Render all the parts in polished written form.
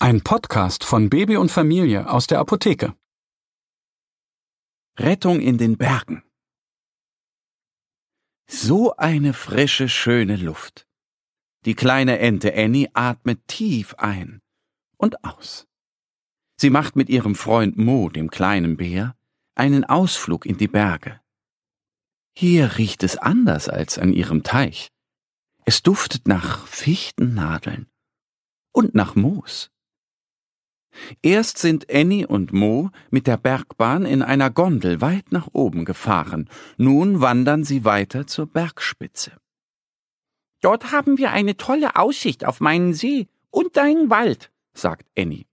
Ein Podcast von Baby und Familie aus der Apotheke. Rettung in den Bergen. So eine frische, schöne Luft. Die kleine Ente Enny atmet tief ein und aus. Sie macht mit ihrem Freund Mo, dem kleinen Bär, einen Ausflug in die Berge. Hier riecht es anders als an ihrem Teich. Es duftet nach Fichtennadeln und nach Moos. Erst sind Enny und Mo mit der Bergbahn in einer Gondel weit nach oben gefahren. Nun wandern sie weiter zur Bergspitze. »Dort haben wir eine tolle Aussicht auf meinen See und deinen Wald«, sagt Enny.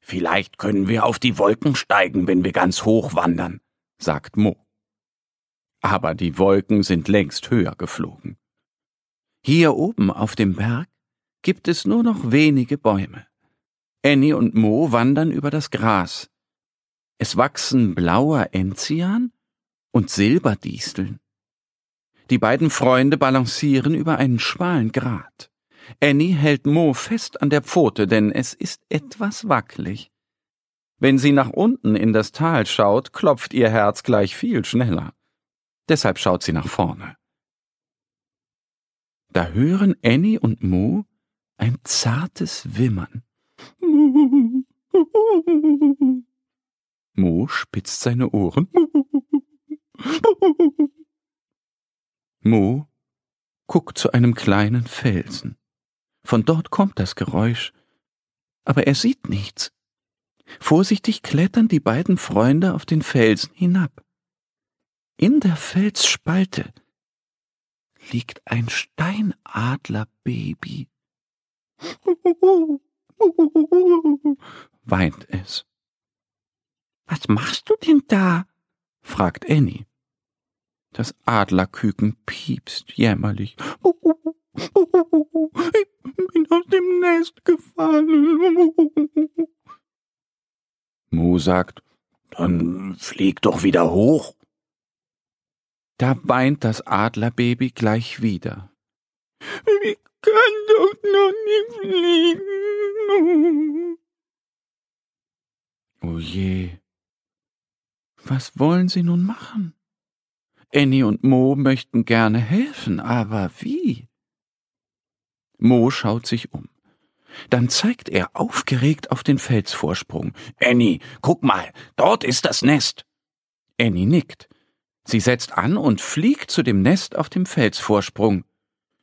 »Vielleicht können wir auf die Wolken steigen, wenn wir ganz hoch wandern«, sagt Mo. Aber die Wolken sind längst höher geflogen. Hier oben auf dem Berg gibt es nur noch wenige Bäume. Enny und Mo wandern über das Gras. Es wachsen blauer Enzian und Silberdisteln. Die beiden Freunde balancieren über einen schmalen Grat. Enny hält Mo fest an der Pfote, denn es ist etwas wackelig. Wenn sie nach unten in das Tal schaut, klopft ihr Herz gleich viel schneller. Deshalb schaut sie nach vorne. Da hören Enny und Mo ein zartes Wimmern. Mo spitzt seine Ohren. Mo guckt zu einem kleinen Felsen. Von dort kommt das Geräusch, aber er sieht nichts. Vorsichtig klettern die beiden Freunde auf den Felsen hinab. In der Felsspalte liegt ein Steinadlerbaby. Weint es. »Was machst du denn da?« fragt Enny. Das Adlerküken piepst jämmerlich. »Ich bin aus dem Nest gefallen.« Mo sagt, »Dann flieg doch wieder hoch.« Da weint das Adlerbaby gleich wieder. »Ich kann doch noch nicht fliegen.« Oh je, was wollen sie nun machen? Enny und Mo möchten gerne helfen, aber wie? Mo schaut sich um. Dann zeigt er aufgeregt auf den Felsvorsprung. »Enny, guck mal, dort ist das Nest.« Enny nickt. Sie setzt an und fliegt zu dem Nest auf dem Felsvorsprung.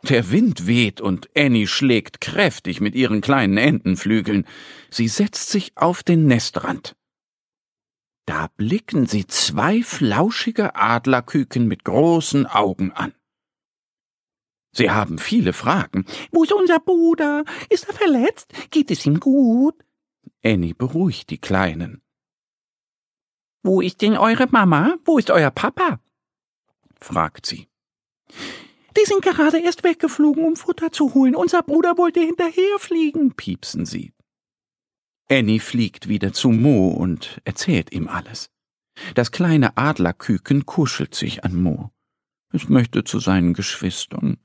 Der Wind weht und Enny schlägt kräftig mit ihren kleinen Entenflügeln. Sie setzt sich auf den Nestrand. Da blicken sie zwei flauschige Adlerküken mit großen Augen an. Sie haben viele Fragen. »Wo ist unser Bruder? Ist er verletzt? Geht es ihm gut?« Enny beruhigt die Kleinen. »Wo ist denn eure Mama? Wo ist euer Papa?« fragt sie. »Die sind gerade erst weggeflogen, um Futter zu holen. Unser Bruder wollte hinterherfliegen«, piepsen sie. Enny fliegt wieder zu Mo und erzählt ihm alles. Das kleine Adlerküken kuschelt sich an Mo. Es möchte zu seinen Geschwistern.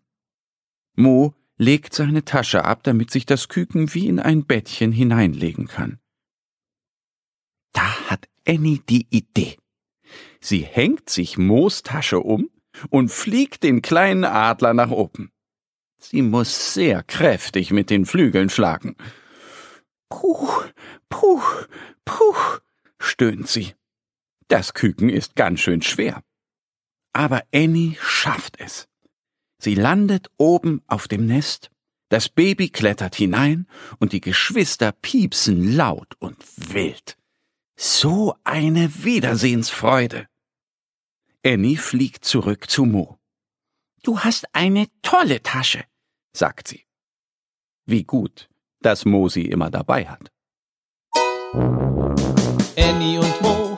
Mo legt seine Tasche ab, damit sich das Küken wie in ein Bettchen hineinlegen kann. Da hat Enny die Idee. Sie hängt sich Moos Tasche um und fliegt den kleinen Adler nach oben. Sie muss sehr kräftig mit den Flügeln schlagen. »Puh, puh, puh«, stöhnt sie. Das Küken ist ganz schön schwer. Aber Enny schafft es. Sie landet oben auf dem Nest, das Baby klettert hinein und die Geschwister piepsen laut und wild. So eine Wiedersehensfreude! Enny fliegt zurück zu Mo. »Du hast eine tolle Tasche«, sagt sie. wie gut, dass Mo sie immer dabei hat. Enny und Mo,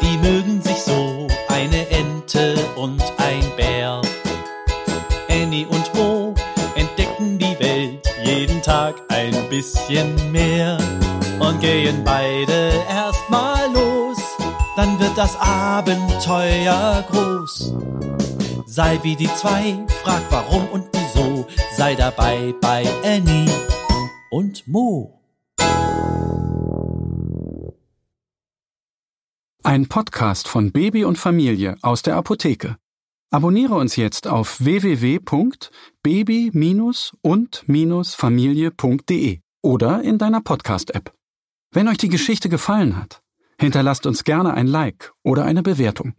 die mögen sich so, eine Ente und ein Bär. Enny und Mo entdecken die Welt jeden Tag ein bisschen mehr und gehen beide erstmal los, dann wird das Abenteuer groß. Sei wie die zwei, frag warum und wieso, sei dabei bei Enny und Mo. Ein Podcast von Baby und Familie aus der Apotheke. Abonniere uns jetzt auf www.baby-und-familie.de oder in deiner Podcast-App. Wenn euch die Geschichte gefallen hat, hinterlasst uns gerne ein Like oder eine Bewertung.